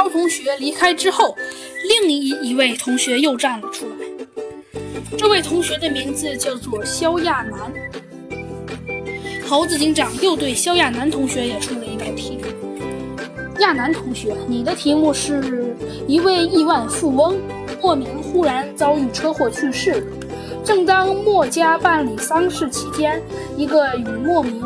超同学离开之后，另一位同学又站了出来。这位同学的名字叫做萧亚楠。猴子警长又对萧亚楠同学也出了一道题：亚楠同学，你的题目是一位亿万富翁莫名忽然遭遇车祸去世。正当莫家办理丧事期间，一个与莫名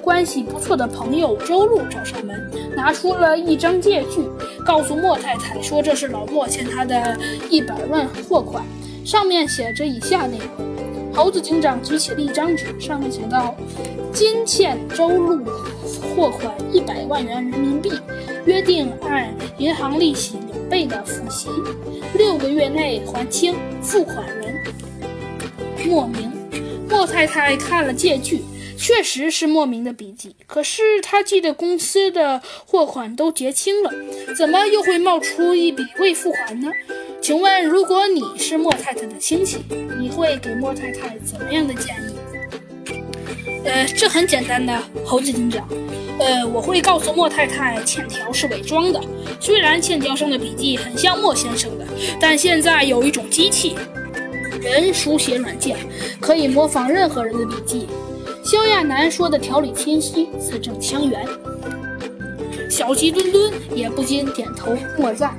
关系不错的朋友周路找上门，拿出了一张借据，告诉莫太太说这是老莫欠他的100万货款，上面写着以下内容。猴子警长举起了一张纸，上面写道：今欠周路货款100万元人民币，约定按银行利息2倍的付息，6个月内还清，付款人莫名。莫太太看了借据，确实是莫名的笔迹，可是他记得公司的货款都结清了，怎么又会冒出一笔未付款呢？请问，如果你是莫太太的亲戚，你会给莫太太怎么样的建议？这很简单的，猴子警长。我会告诉莫太太欠条是伪装的，虽然欠条上的笔迹很像莫先生的，但现在有一种机器人书写软件，可以模仿任何人的笔迹。萧亚楠说的条理清晰，字正腔圆。小鸡墩墩也不禁点头默赞。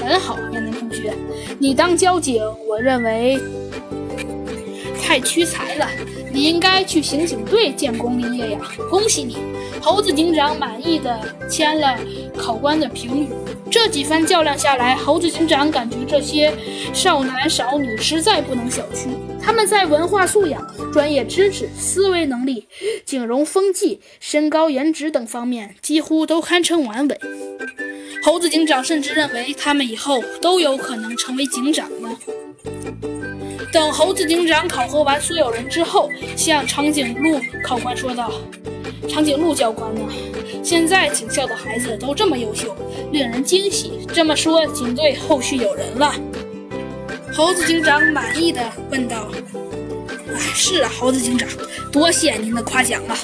很好，亚楠同学，你当交警，我认为太屈才了，你应该去刑警队建功立业呀！恭喜你！猴子警长满意的签了考官的评语。这几番较量下来，猴子警长感觉这些少男少女实在不能小觑，他们在文化素养、专业知识、思维能力、整容风气、身高颜值等方面几乎都堪称完美。猴子警长甚至认为他们以后都有可能成为警长呢。等猴子警长考核完所有人之后，向长颈鹿考官说道：长颈鹿教官呢？现在警校的孩子都这么优秀，令人惊喜，这么说警队后续有人了？猴子警长满意的问道。是啊，猴子警长，多谢您的夸奖了。